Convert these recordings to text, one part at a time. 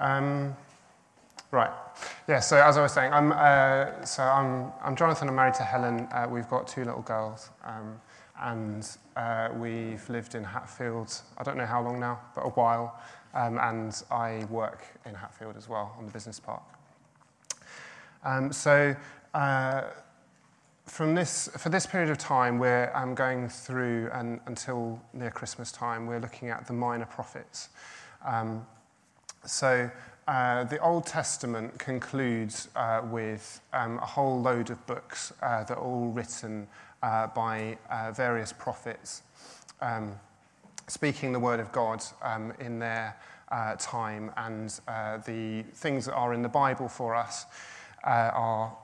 Right. Yeah. So as I was saying, I'm Jonathan. I'm married to Helen. We've got two little girls, and we've lived in Hatfield. I don't know how long now, but a while. And I work in Hatfield as well on the business park. For this period of time, we're going through and until near Christmas time, we're looking at the minor prophets. The Old Testament concludes with a whole load of books that are all written by various prophets, speaking the word of God in their time. And the things that are in the Bible for us are,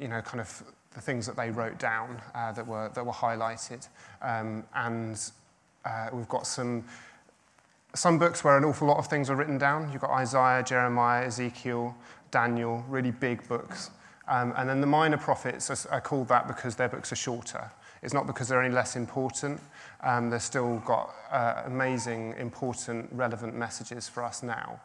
kind of the things that they wrote down that were highlighted. We've got some books where an awful lot of things are written down. You've got Isaiah, Jeremiah, Ezekiel, Daniel, really big books. And then the minor prophets are called that because their books are shorter. It's not because they're any less important. They've still got amazing, important, relevant messages for us now.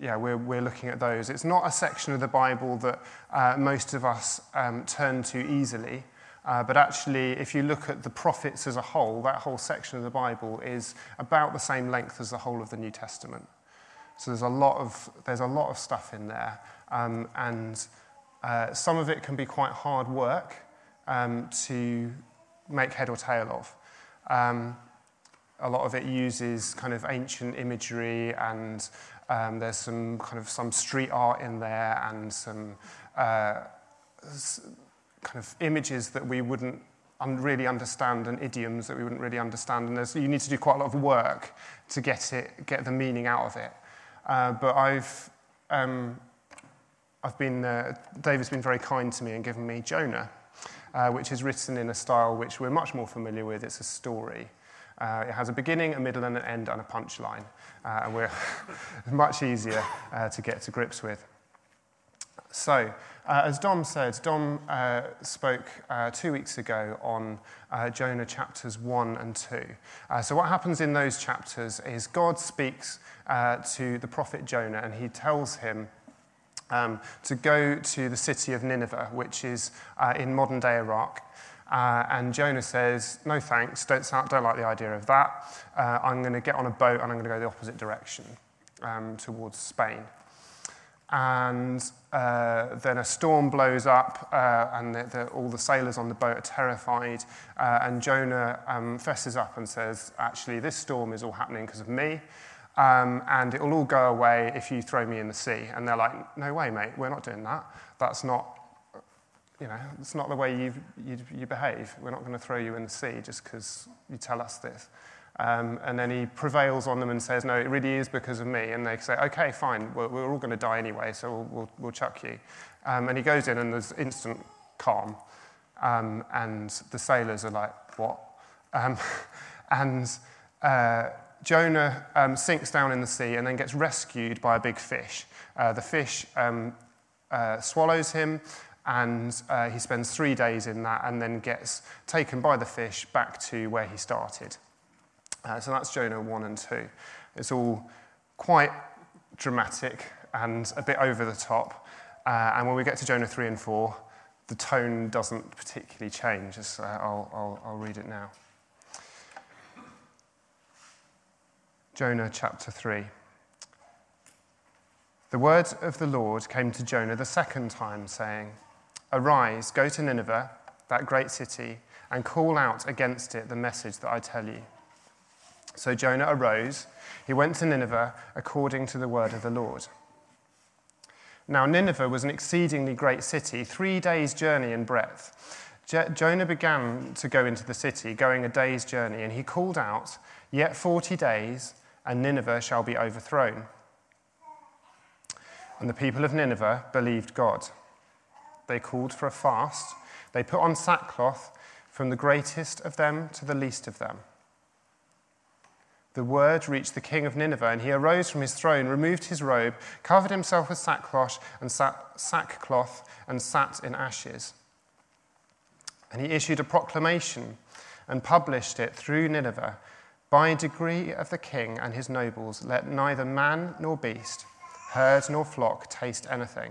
We're looking at those. It's not a section of the Bible that most of us turn to easily. But actually, if you look at the prophets as a whole, that whole section of the Bible is about the same length as the whole of the New Testament. So there's a lot of stuff in there, and some of it can be quite hard work to make head or tail of. A lot of it uses kind of ancient imagery, and there's some kind of some street art in there, and some kind of images that we wouldn't really understand, and idioms that we wouldn't really understand, and you need to do quite a lot of work to get the meaning out of it. But David's been very kind to me and given me Jonah, which is written in a style which we're much more familiar with. It's a story. It has a beginning, a middle, and an end, and a punchline, and we're much easier to get to grips with. So, as Dom said, Dom spoke 2 weeks ago on Jonah chapters 1 and 2. So what happens in those chapters is God speaks to the prophet Jonah, and he tells him to go to the city of Nineveh, which is in modern-day Iraq. And Jonah says, no thanks, don't like the idea of that. I'm going to get on a boat, and I'm going to go the opposite direction towards Spain. And then a storm blows up, and all the sailors on the boat are terrified. And Jonah fesses up and says, actually, this storm is all happening because of me, and it will all go away if you throw me in the sea. And they're like, no way, mate, we're not doing that. That's not, it's not the way you behave. We're not going to throw you in the sea just because you tell us this. And then he prevails on them and says, no, it really is because of me. And they say, okay, fine, we're all going to die anyway, so we'll chuck you. And he goes in, and there's instant calm. And the sailors are like, what? Jonah sinks down in the sea and then gets rescued by a big fish. The fish swallows him, and he spends 3 days in that, and then gets taken by the fish back to where he started. So that's Jonah 1 and 2. It's all quite dramatic and a bit over the top. And when we get to Jonah 3 and 4, the tone doesn't particularly change. So I'll read it now. Jonah chapter 3. The word of the Lord came to Jonah the second time, saying, Arise, go to Nineveh, that great city, and call out against it the message that I tell you. So Jonah arose. He went to Nineveh according to the word of the Lord. Now Nineveh was an exceedingly great city, 3 days' journey in breadth. Jonah began to go into the city, going a day's journey, and he called out, Yet 40 days, and Nineveh shall be overthrown. And the people of Nineveh believed God. They called for a fast. They put on sackcloth from the greatest of them to the least of them. The word reached the king of Nineveh, and he arose from his throne, removed his robe, covered himself with sackcloth, and sat in ashes. And he issued a proclamation and published it through Nineveh, By degree of the king and his nobles, let neither man nor beast, herd nor flock taste anything.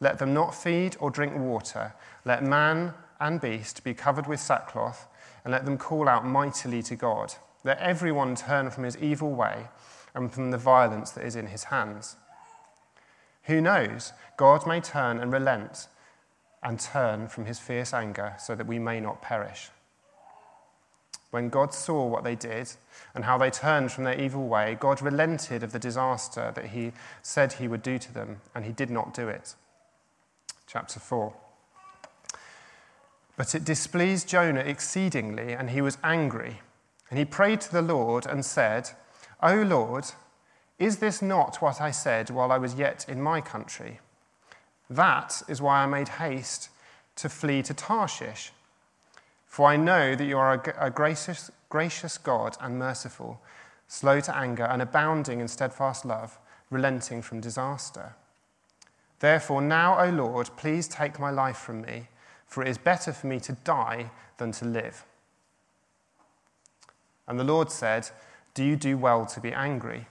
Let them not feed or drink water. Let man and beast be covered with sackcloth, and let them call out mightily to God. Let everyone turn from his evil way and from the violence that is in his hands. Who knows? God may turn and relent and turn from his fierce anger so that we may not perish. When God saw what they did and how they turned from their evil way, God relented of the disaster that he said he would do to them, and he did not do it. Chapter 4. But it displeased Jonah exceedingly, and he was angry. And he prayed to the Lord and said, O Lord, is this not what I said while I was yet in my country? That is why I made haste to flee to Tarshish. For I know that you are a gracious God and merciful, slow to anger and abounding in steadfast love, relenting from disaster. Therefore now, O Lord, please take my life from me, for it is better for me to die than to live. And the Lord said, Do you do well to be angry?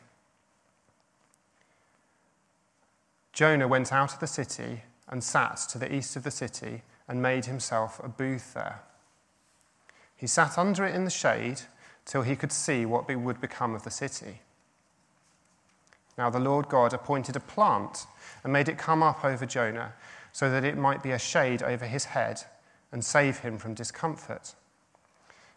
Jonah went out of the city and sat to the east of the city and made himself a booth there. He sat under it in the shade till he could see what would become of the city. Now the Lord God appointed a plant and made it come up over Jonah, so that it might be a shade over his head and save him from discomfort.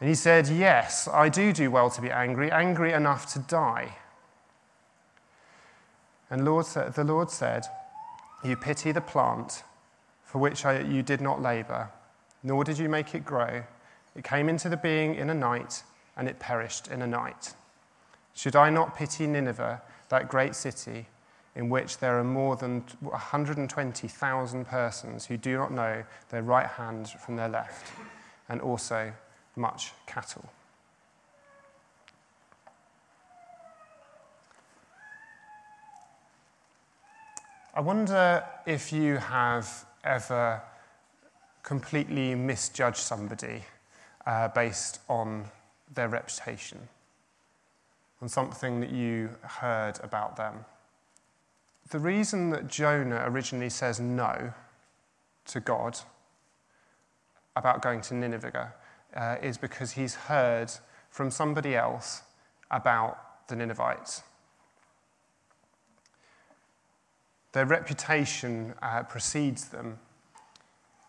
And he said, Yes, I do well to be angry enough to die. And the Lord said, You pity the plant, for which you did not labor, nor did you make it grow. It came into being in a night, and it perished in a night. Should I not pity Nineveh, that great city, in which there are more than 120,000 persons who do not know their right hand from their left, and also much cattle? I wonder if you have ever completely misjudged somebody based on their reputation, on something that you heard about them. The reason that Jonah originally says no to God about going to Nineveh is because he's heard from somebody else about the Ninevites. Their reputation precedes them.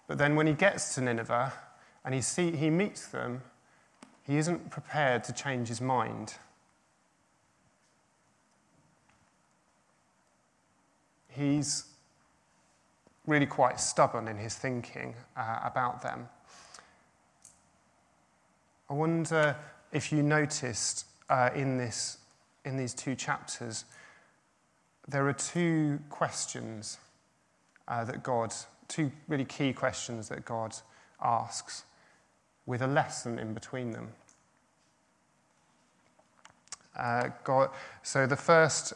But then when he gets to Nineveh and he meets them, he isn't prepared to change his mind. He's really quite stubborn in his thinking about them. I wonder if you noticed in these two chapters, there are two questions two really key questions that God asks, with a lesson in between them. So the first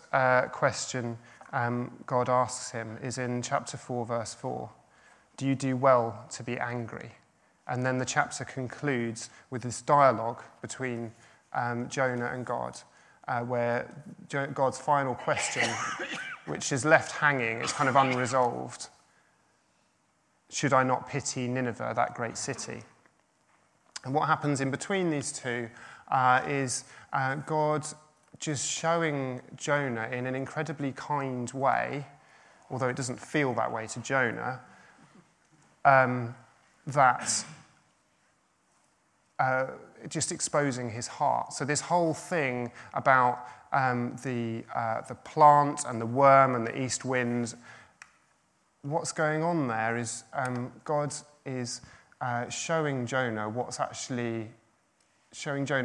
question God asks him is in chapter 4, verse 4. Do you do well to be angry? And then the chapter concludes with this dialogue between Jonah and God, where God's final question, which is left hanging, is kind of unresolved. Should I not pity Nineveh, that great city? And what happens in between these two is God just showing Jonah in an incredibly kind way, although it doesn't feel that way to Jonah, that just exposing his heart. So this whole thing about the plant and the worm and the east wind, what's going on there is God is showing Jonah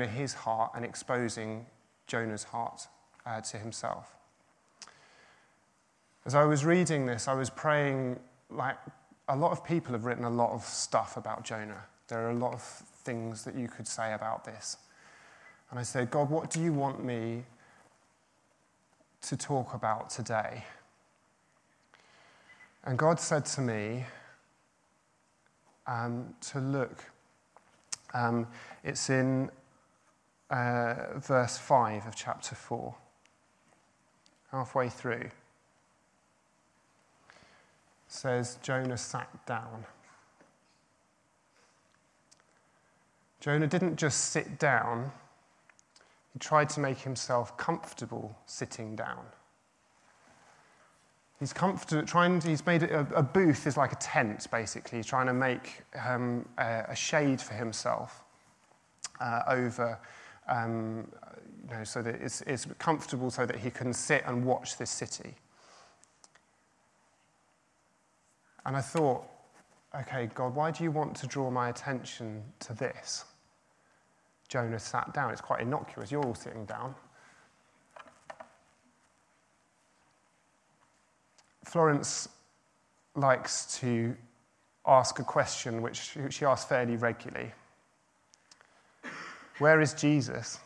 his heart and exposing Jonah's heart to himself. As I was reading this, I was praying, like, a lot of people have written a lot of stuff about Jonah. There are a lot of things that you could say about this. And I said, God, what do you want me to talk about today? And God said to me to look. It's in verse 5 of chapter 4, halfway through. It says, Jonah sat down. Jonah didn't just sit down. He tried to make himself comfortable sitting down. He's comfortable. He's made a booth is like a tent, basically. He's trying to make a shade for himself over, so that it's comfortable, so that he can sit and watch this city. And I thought, okay, God, why do you want to draw my attention to this? Jonah sat down. It's quite innocuous. You're all sitting down. Florence likes to ask a question which she asks fairly regularly. Where is Jesus?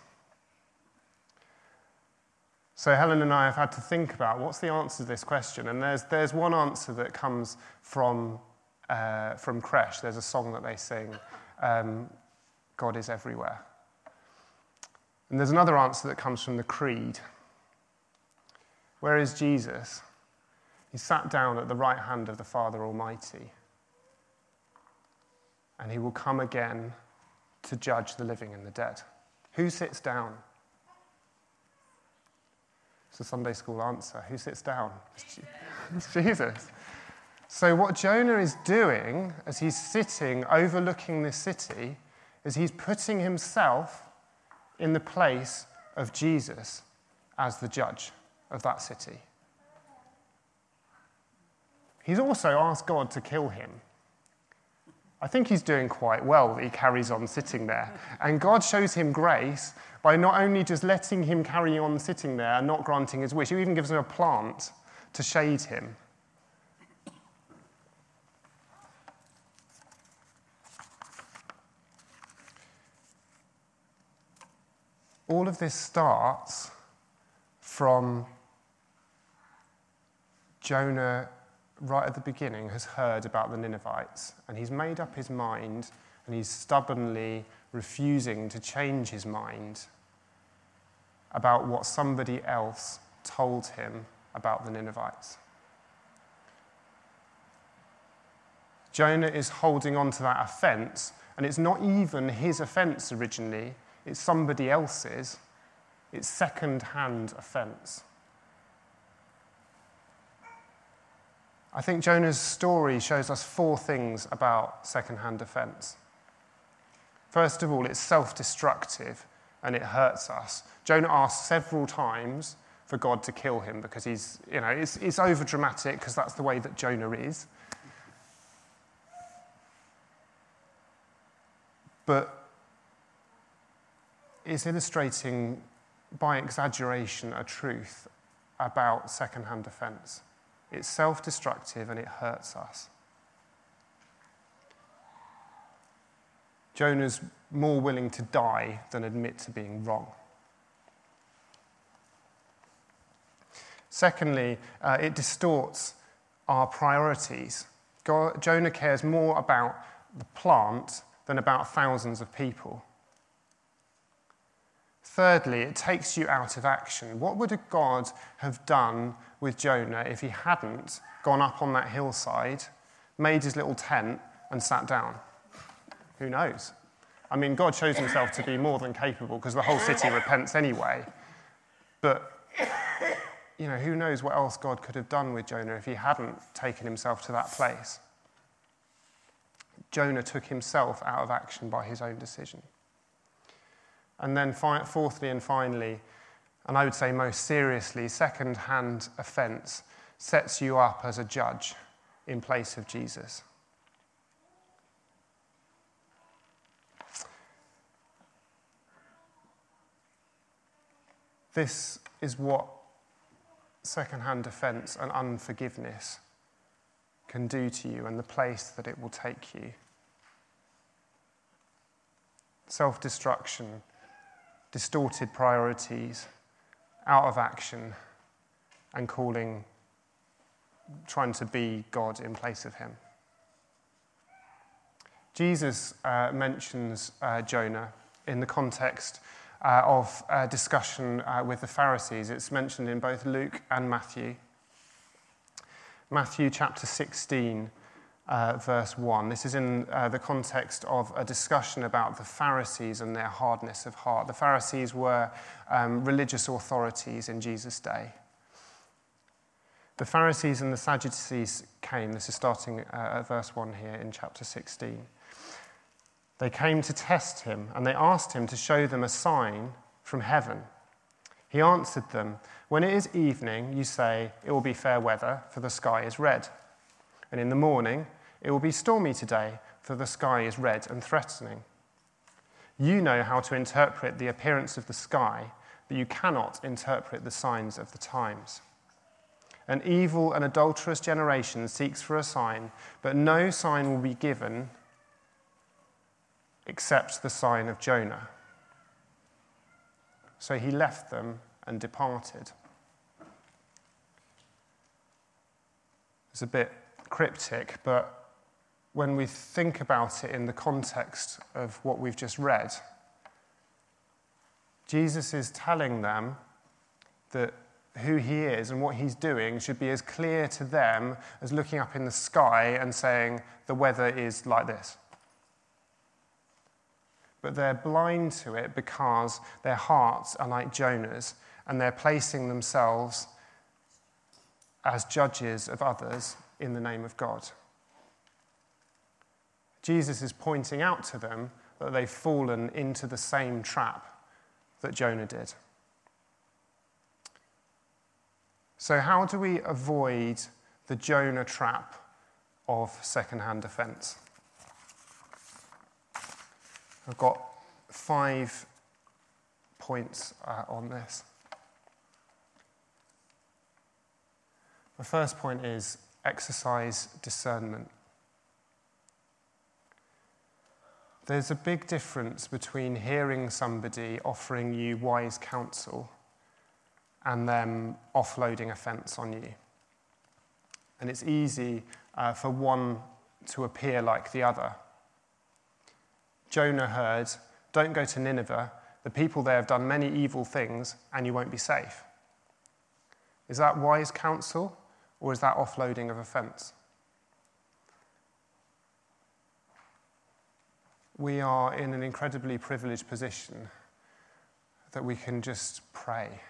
So Helen and I have had to think about what's the answer to this question, and there's one answer that comes from Kresh. There's a song that they sing, God is everywhere. And there's another answer that comes from the Creed. Where is Jesus? He sat down at the right hand of the Father Almighty, and he will come again to judge the living and the dead. Who sits down? It's a Sunday school answer. Who sits down? It's Jesus. So what Jonah is doing as he's sitting overlooking this city is he's putting himself in the place of Jesus as the judge of that city. He's also asked God to kill him. I think he's doing quite well that he carries on sitting there. And God shows him grace by not only just letting him carry on sitting there and not granting his wish, he even gives him a plant to shade him. All of this starts from Jonah, right at the beginning, has heard about the Ninevites, and he's made up his mind, and he's stubbornly refusing to change his mind about what somebody else told him about the Ninevites. Jonah is holding on to that offence, and it's not even his offence originally, it's somebody else's. It's second-hand offence. I think Jonah's story shows us four things about second-hand offence. First of all, it's self-destructive and it hurts us. Jonah asks several times for God to kill him because he's, it's over-dramatic because that's the way that Jonah is. But it's illustrating by exaggeration a truth about second-hand offence. It's self-destructive and it hurts us. Jonah's more willing to die than admit to being wrong. Secondly, it distorts our priorities. Jonah cares more about the plant than about thousands of people. Thirdly, it takes you out of action. What would God have done with Jonah if he hadn't gone up on that hillside, made his little tent, and sat down? Who knows? I mean, God shows himself to be more than capable because the whole city repents anyway. But, who knows what else God could have done with Jonah if he hadn't taken himself to that place? Jonah took himself out of action by his own decision. And then fourthly and finally, and I would say most seriously, second-hand offence sets you up as a judge in place of Jesus. This is what secondhand offence and unforgiveness can do to you and the place that it will take you. Self-destruction, distorted priorities, out of action, and trying to be God in place of him. Jesus mentions Jonah in the context of a discussion with the Pharisees. It's mentioned in both Luke and Matthew. Matthew chapter 16, verse 1. This is in the context of a discussion about the Pharisees and their hardness of heart. The Pharisees were religious authorities in Jesus' day. The Pharisees and the Sadducees came. This is starting at verse 1 here in chapter 16. They came to test him, and they asked him to show them a sign from heaven. He answered them, "When it is evening, you say, 'It will be fair weather, for the sky is red.' And in the morning, 'It will be stormy today, for the sky is red and threatening.' You know how to interpret the appearance of the sky, but you cannot interpret the signs of the times. An evil and adulterous generation seeks for a sign, but no sign will be given except the sign of Jonah." So he left them and departed. It's a bit cryptic, but when we think about it in the context of what we've just read, Jesus is telling them that who he is and what he's doing should be as clear to them as looking up in the sky and saying, "The weather is like this." But they're blind to it because their hearts are like Jonah's, and they're placing themselves as judges of others in the name of God. Jesus is pointing out to them that they've fallen into the same trap that Jonah did. So how do we avoid the Jonah trap of secondhand offence? I've got 5 points on this. The first point is exercise discernment. There's a big difference between hearing somebody offering you wise counsel and them offloading offence on you. And it's easy for one to appear like the other. Jonah heard, "Don't go to Nineveh, the people there have done many evil things and you won't be safe." Is that wise counsel or is that offloading of offence? We are in an incredibly privileged position that we can just pray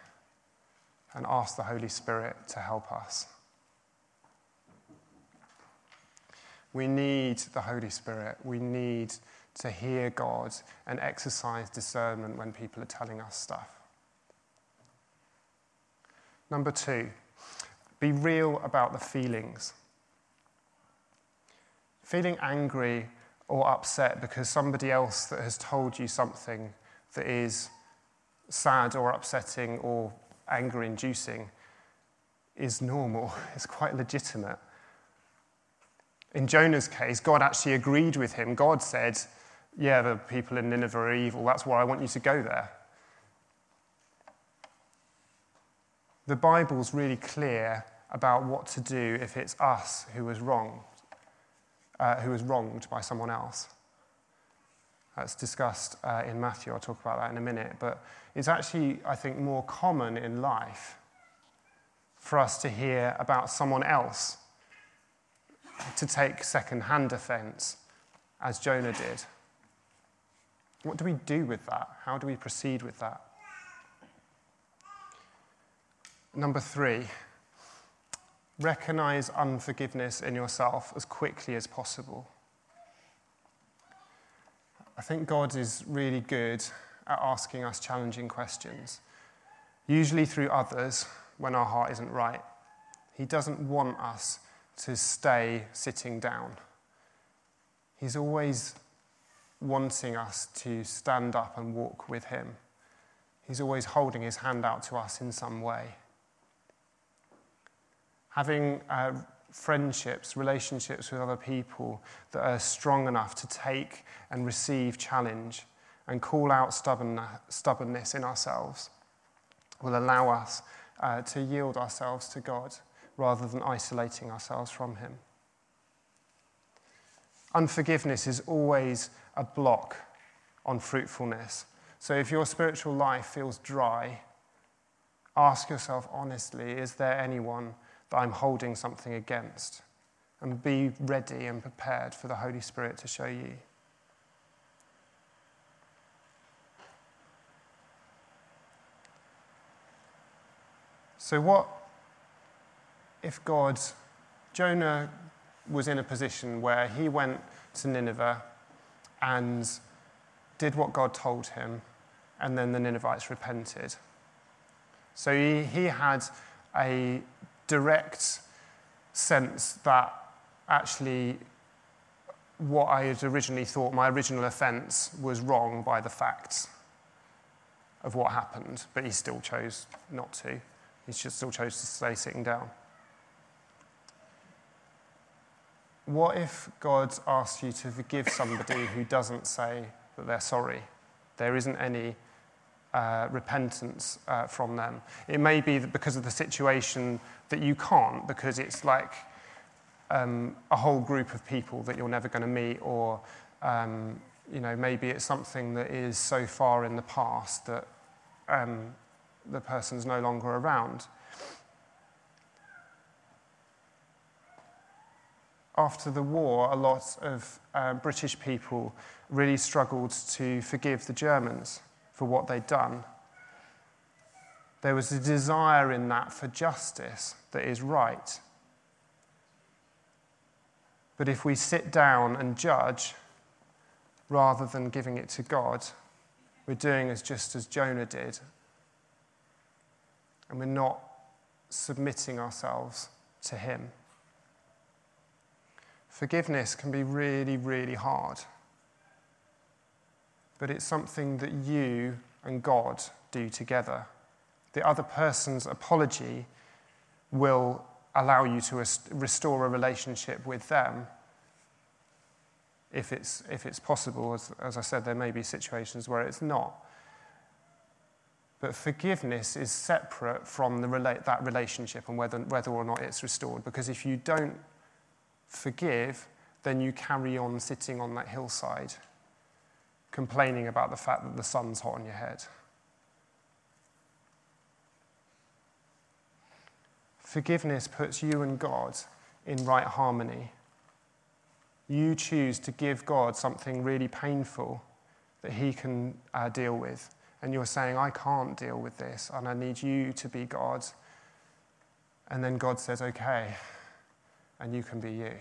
and ask the Holy Spirit to help us. We need the Holy Spirit. We need to hear God and exercise discernment when people are telling us stuff. Number 2, be real about the feelings. Feeling angry or upset because somebody else that has told you something that is sad or upsetting or anger-inducing is normal. It's quite legitimate. In Jonah's case, God actually agreed with him. God said, "Yeah, the people in Nineveh are evil. That's why I want you to go there." The Bible's really clear about what to do if it's us who was wronged by someone else. That's discussed in Matthew. I'll talk about that in a minute. But it's actually, I think, more common in life for us to hear about someone else, to take second-hand offence, as Jonah did. What do we do with that? How do we proceed with that? Number 3, recognise unforgiveness in yourself as quickly as possible. I think God is really good at asking us challenging questions, usually through others when our heart isn't right. He doesn't want us to stay sitting down. He's always wanting us to stand up and walk with him. He's always holding his hand out to us in some way. Having friendships, relationships with other people that are strong enough to take and receive challenge and call out stubbornness in ourselves will allow us to yield ourselves to God rather than isolating ourselves from him. Unforgiveness is always a block on fruitfulness. So if your spiritual life feels dry, ask yourself honestly, is there anyone that I'm holding something against? And be ready and prepared for the Holy Spirit to show you. So what if Jonah was in a position where he went to Nineveh and did what God told him, and then the Ninevites repented? So he had a direct sense that actually what I had originally thought, my original offence, was wrong by the facts of what happened, but he still chose not to. He still chose to stay sitting down. What if God asks you to forgive somebody who doesn't say that they're sorry? There isn't any repentance from them. It may be that because of the situation that you can't, because it's like a whole group of people that you're never going to meet, or maybe it's something that is so far in the past that the person's no longer around. After the war, a lot of British people really struggled to forgive the Germans for what they'd done. There was a desire in that for justice that is right. But if we sit down and judge, rather than giving it to God, we're doing just as Jonah did. And we're not submitting ourselves to him. Forgiveness can be really, really hard. But it's something that you and God do together. The other person's apology will allow you to restore a relationship with them if it's possible. As I said, there may be situations where it's not. But forgiveness is separate from that relationship and whether or not it's restored. Because if you don't forgive, then you carry on sitting on that hillside, complaining about the fact that the sun's hot on your head. Forgiveness puts you and God in right harmony. You choose to give God something really painful that he can deal with, and you're saying, I can't deal with this, and I need you to be God. And then God says, okay, and you can be you.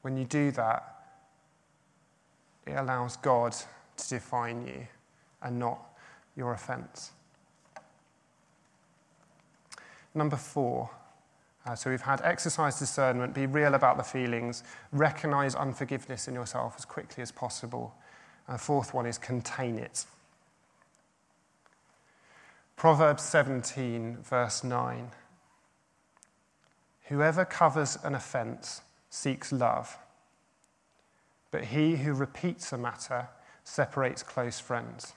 When you do that, it allows God to define you and not your offense. Number 4. So we've had exercise discernment, be real about the feelings, recognize unforgiveness in yourself as quickly as possible. And the fourth one is contain it. Proverbs 17, verse 9. Whoever covers an offense seeks love, but he who repeats a matter separates close friends.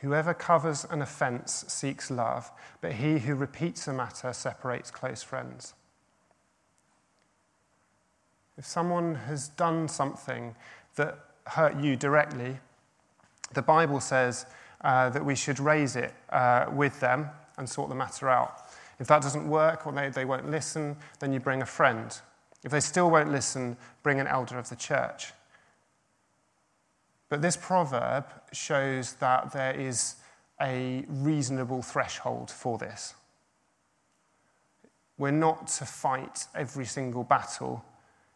Whoever covers an offense seeks love, but he who repeats a matter separates close friends. If someone has done something that hurt you directly, the Bible says that we should raise it with them and sort the matter out. If that doesn't work or they won't listen, then you bring a friend. If they still won't listen, bring an elder of the church. But this proverb shows that there is a reasonable threshold for this. We're not to fight every single battle,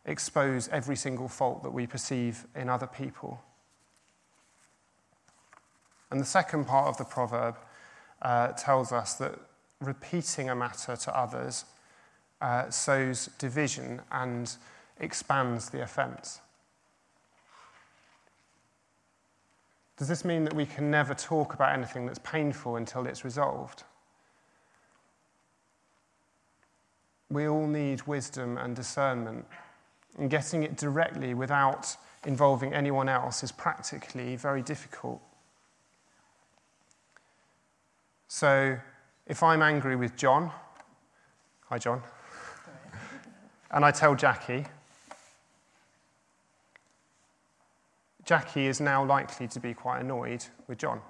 expose every single fault that we perceive in other people. And the second part of the proverb tells us that repeating a matter to others sows division and expands the offence. Does this mean that we can never talk about anything that's painful until it's resolved? We all need wisdom and discernment, and getting it directly without involving anyone else is practically very difficult. So, if I'm angry with John, hi John, and I tell Jackie, Jackie is now likely to be quite annoyed with John.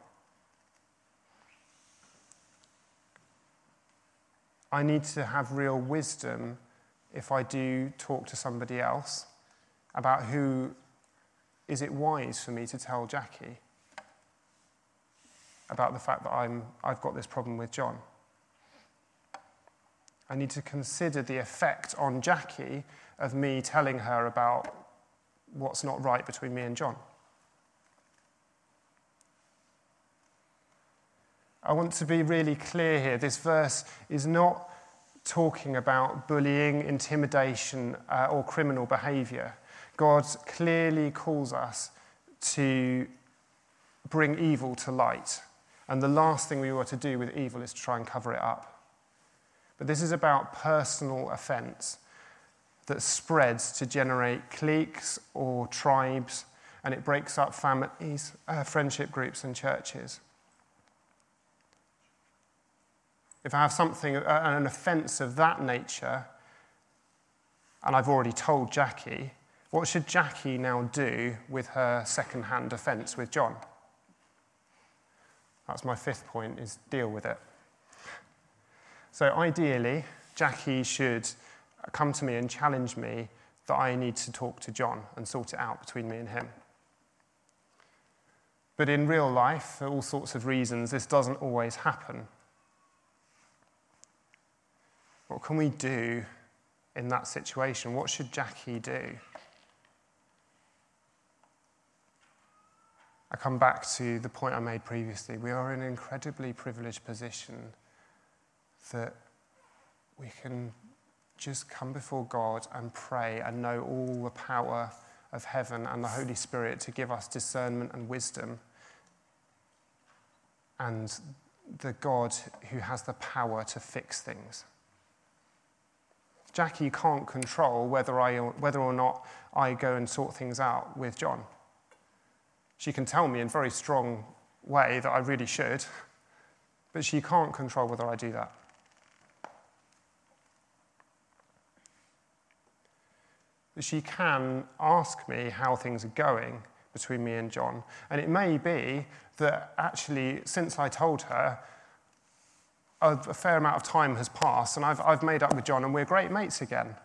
I need to have real wisdom if I do talk to somebody else about who is it wise for me to tell Jackie about the fact that I've got this problem with John. I need to consider the effect on Jackie of me telling her about what's not right between me and John. I want to be really clear here. This verse is not talking about bullying, intimidation, or criminal behaviour. God clearly calls us to bring evil to light. And the last thing we were to do with evil is to try and cover it up. But this is about personal offence that spreads to generate cliques or tribes, and it breaks up families, friendship groups and churches. If I have something, an offence of that nature, and I've already told Jackie, what should Jackie now do with her second-hand offence with John? That's my fifth point, is deal with it. So ideally, Jackie should come to me and challenge me that I need to talk to John and sort it out between me and him. But in real life, for all sorts of reasons, this doesn't always happen. What can we do in that situation? What should Jackie do? I come back to the point I made previously. We are in an incredibly privileged position that we can just come before God and pray and know all the power of heaven and the Holy Spirit to give us discernment and wisdom. And the God who has the power to fix things. Jackie can't control whether or not I go and sort things out with John. She can tell me in a very strong way that I really should, but she can't control whether I do that. But she can ask me how things are going between me and John, and it may be that actually, since I told her, a fair amount of time has passed, and I've made up with John, and we're great mates again.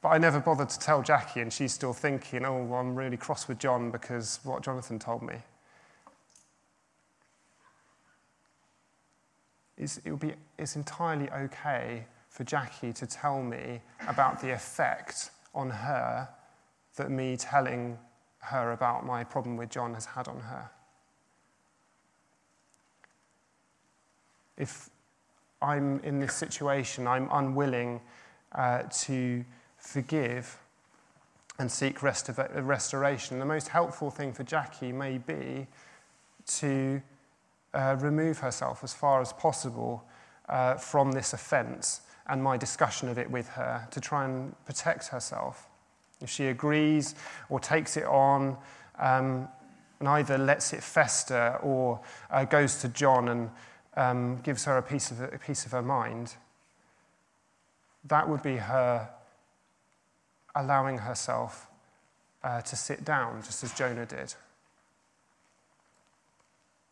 But I never bothered to tell Jackie, and she's still thinking, oh, well, I'm really cross with John because what Jonathan told me. It's entirely okay for Jackie to tell me about the effect on her that me telling her about my problem with John has had on her. If I'm in this situation, I'm unwilling to forgive and seek restoration. The most helpful thing for Jackie may be to remove herself as far as possible from this offence and my discussion of it with her to try and protect herself. If she agrees or takes it on, and either lets it fester or goes to John and gives her a piece of her mind, that would be her allowing herself to sit down, just as Jonah did.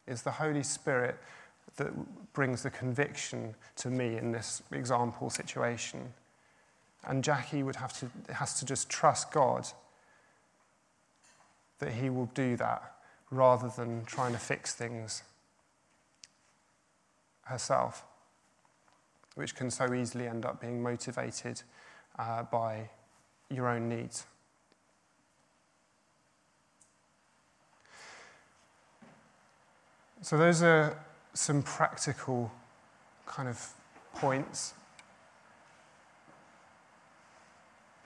It's the Holy Spirit that brings the conviction to me in this example situation, and Jackie has to just trust God that He will do that, rather than trying to fix things herself, which can so easily end up being motivated by your own needs. So those are some practical kind of points.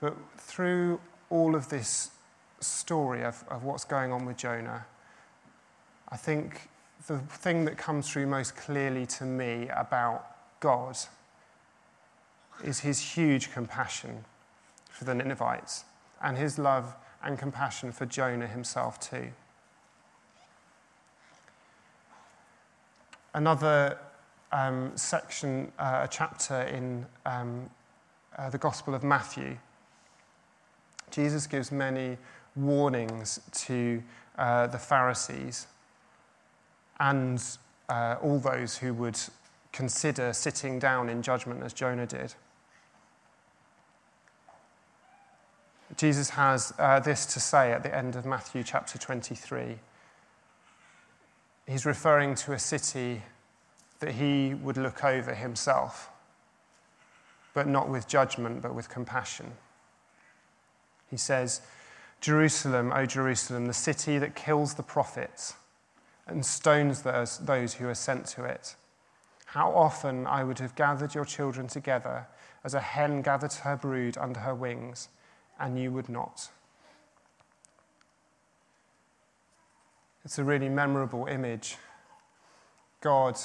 But through all of this story of what's going on with Jonah, I think the thing that comes through most clearly to me about God is his huge compassion for the Ninevites and his love and compassion for Jonah himself too. Another chapter in the Gospel of Matthew, Jesus gives many warnings to the Pharisees and all those who would consider sitting down in judgment as Jonah did. Jesus has this to say at the end of Matthew chapter 23. He's referring to a city that he would look over himself, but not with judgment, but with compassion. He says, "Jerusalem, O Jerusalem, the city that kills the prophets and stones those who are sent to it. How often I would have gathered your children together as a hen gathers her brood under her wings, and you would not." It's a really memorable image. God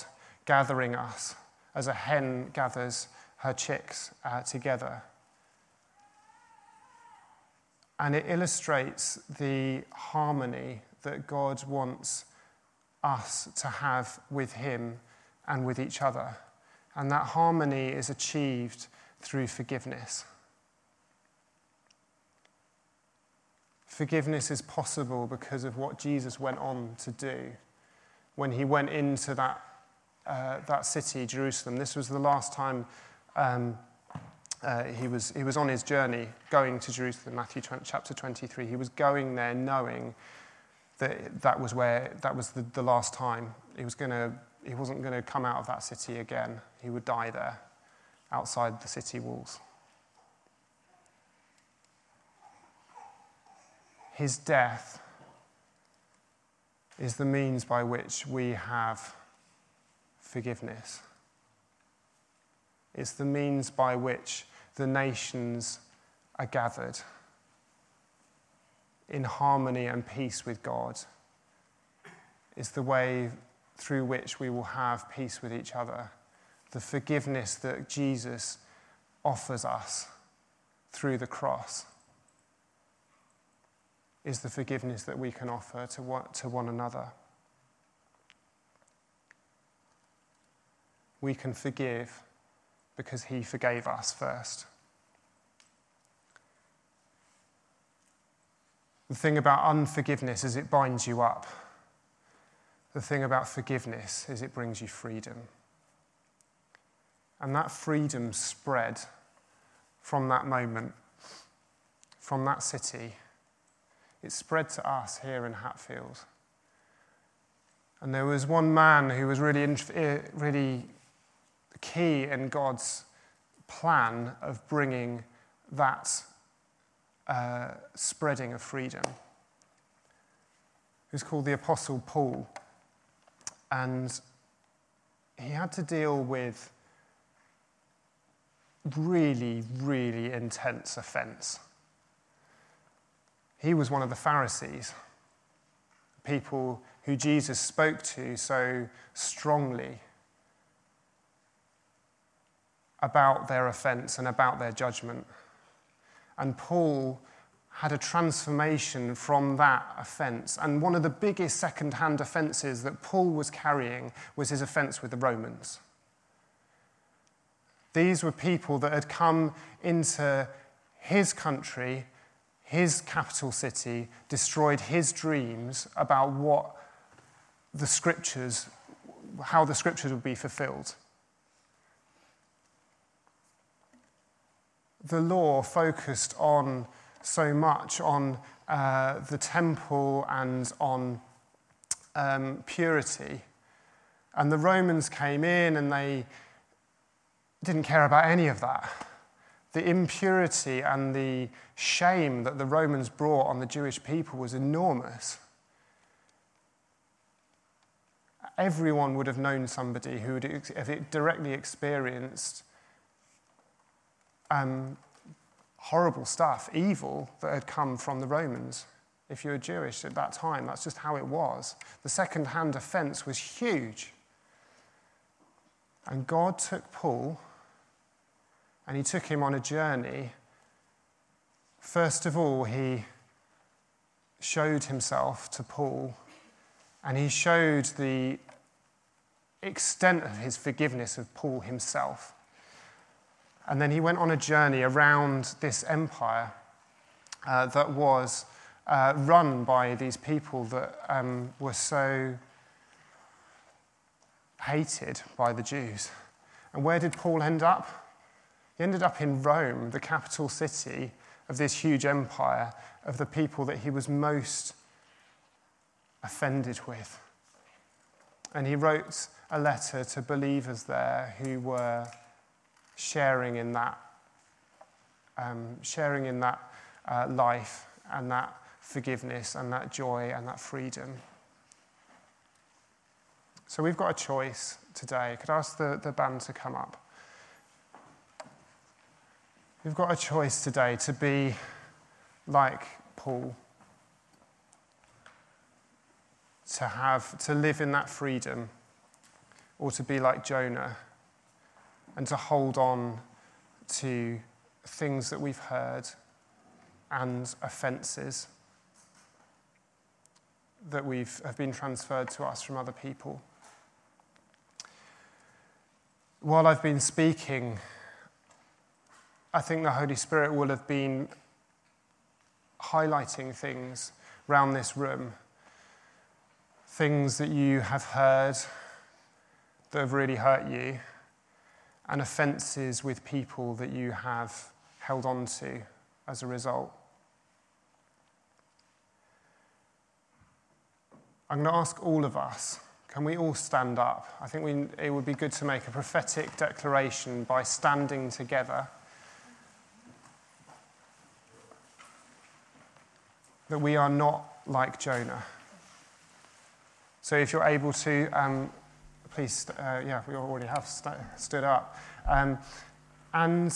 gathering us as a hen gathers her chicks together. And it illustrates the harmony that God wants us to have with him and with each other. And that harmony is achieved through forgiveness. Forgiveness is possible because of what Jesus went on to do. When he went into that city, Jerusalem, this was the last time he was on his journey going to Jerusalem, Matthew chapter 23. He was going there knowing that was the last time. He wasn't going to come out of that city again. He would die there, outside the city walls. His death is the means by which we have forgiveness. It's the means by which the nations are gathered in harmony and peace with God. It's the way through which we will have peace with each other. The forgiveness that Jesus offers us through the cross is the forgiveness that we can offer to one another. We can forgive because he forgave us first. The thing about unforgiveness is it binds you up. The thing about forgiveness is it brings you freedom. And that freedom spread from that moment, from that city. It spread to us here in Hatfield. And there was one man who was really key in God's plan of bringing that spreading of freedom. He was called the Apostle Paul. And he had to deal with really, really intense offense. He was one of the Pharisees, people who Jesus spoke to so strongly about their offense and about their judgment. And Paul had a transformation from that offense. And one of the biggest second-hand offenses that Paul was carrying was his offense with the Romans. These were people that had come into his country, his capital city, destroyed his dreams about how the scriptures would be fulfilled. The law focused on so much on the temple and on purity. And the Romans came in and they didn't care about any of that. The impurity and the shame that the Romans brought on the Jewish people was enormous. Everyone would have known somebody who would have directly experienced horrible stuff, evil, that had come from the Romans. If you were Jewish at that time, that's just how it was. The second-hand offense was huge. And God took Paul, and he took him on a journey. First of all, he showed himself to Paul, and he showed the extent of his forgiveness of Paul himself. And then he went on a journey around this empire that was run by these people that were so hated by the Jews. And where did Paul end up? He ended up in Rome, the capital city of this huge empire of the people that he was most offended with. And he wrote a letter to believers there who were sharing in that life and that forgiveness and that joy and that freedom. So we've got a choice today. Could I ask the band to come up? We've got a choice today to be like Paul, to live in that freedom, or to be like Jonah and to hold on to things that we've heard and offences that have been transferred to us from other people. While I've been speaking, I think the Holy Spirit will have been highlighting things around this room, things that you have heard that have really hurt you, and offences with people that you have held on to as a result. I'm going to ask all of us, can we all stand up? I think it would be good to make a prophetic declaration by standing together that we are not like Jonah. So if you're able to, please, we already have stood up. And I'm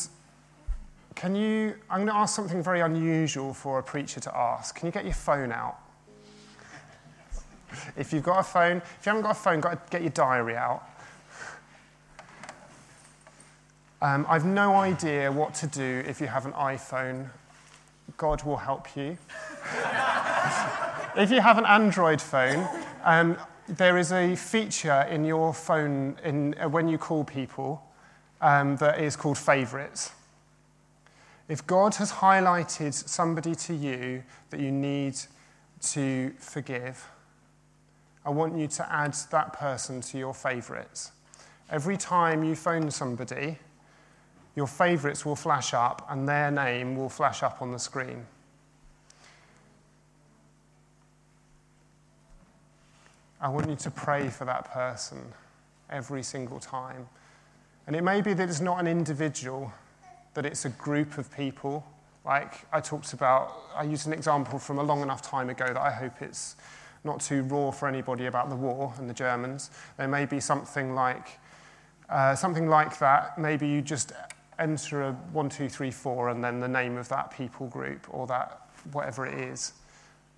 going to ask something very unusual for a preacher to ask. Can you get your phone out? If you've got a phone, if you haven't got a phone, got to get your diary out. I've no idea what to do if you have an iPhone. God will help you. If you have an Android phone, there is a feature in your phone when you call people that is called favourites. If God has highlighted somebody to you that you need to forgive, I want you to add that person to your favourites. Every time you phone somebody, your favourites will flash up and their name will flash up on the screen. I want you to pray for that person every single time. And it may be that it's not an individual, that it's a group of people. Like I used an example from a long enough time ago that I hope it's not too raw for anybody about the war and the Germans. There may be something like that. Maybe you just enter a 1, 2, 3, 4, and then the name of that people group or that whatever it is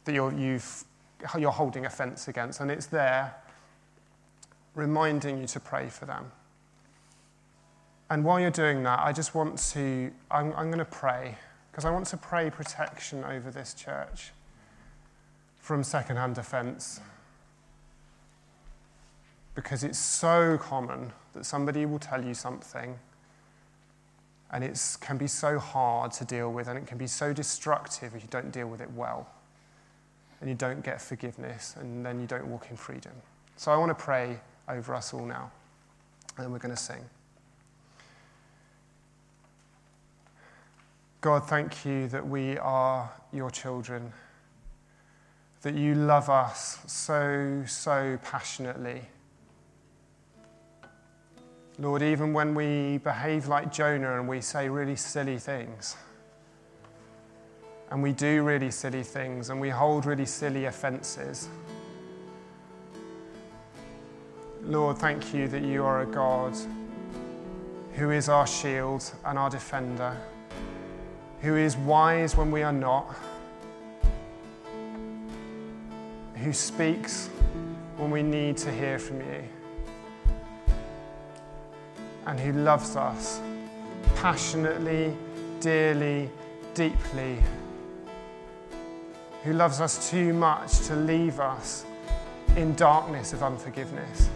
that you're holding offence against, and it's there reminding you to pray for them. And while you're doing that, I'm going to pray, because I want to pray protection over this church from second-hand offence, because it's so common that somebody will tell you something, and it can be so hard to deal with, and it can be so destructive if you don't deal with it well, and you don't get forgiveness, and then you don't walk in freedom. So I want to pray over us all now, and we're going to sing. God, thank you that we are your children, that you love us so, so passionately. Lord, even when we behave like Jonah and we say really silly things, and we do really silly things, and we hold really silly offences, Lord, thank you that you are a God who is our shield and our defender, who is wise when we are not, who speaks when we need to hear from you, and who loves us passionately, dearly, deeply, who loves us too much to leave us in darkness of unforgiveness.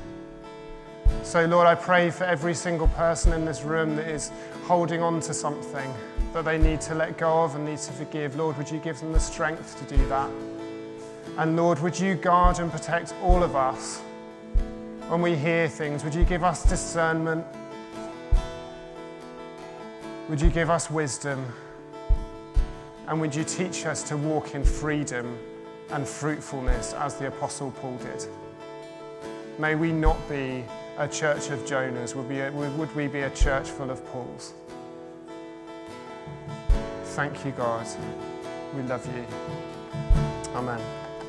So, Lord, I pray for every single person in this room that is holding on to something that they need to let go of and need to forgive. Lord, would you give them the strength to do that? And Lord, would you guard and protect all of us when we hear things? Would you give us discernment? Would you give us wisdom? And would you teach us to walk in freedom and fruitfulness as the Apostle Paul did? May we not be a church of Jonahs. Would we be a church full of Pauls? Thank you, God. We love you. Amen.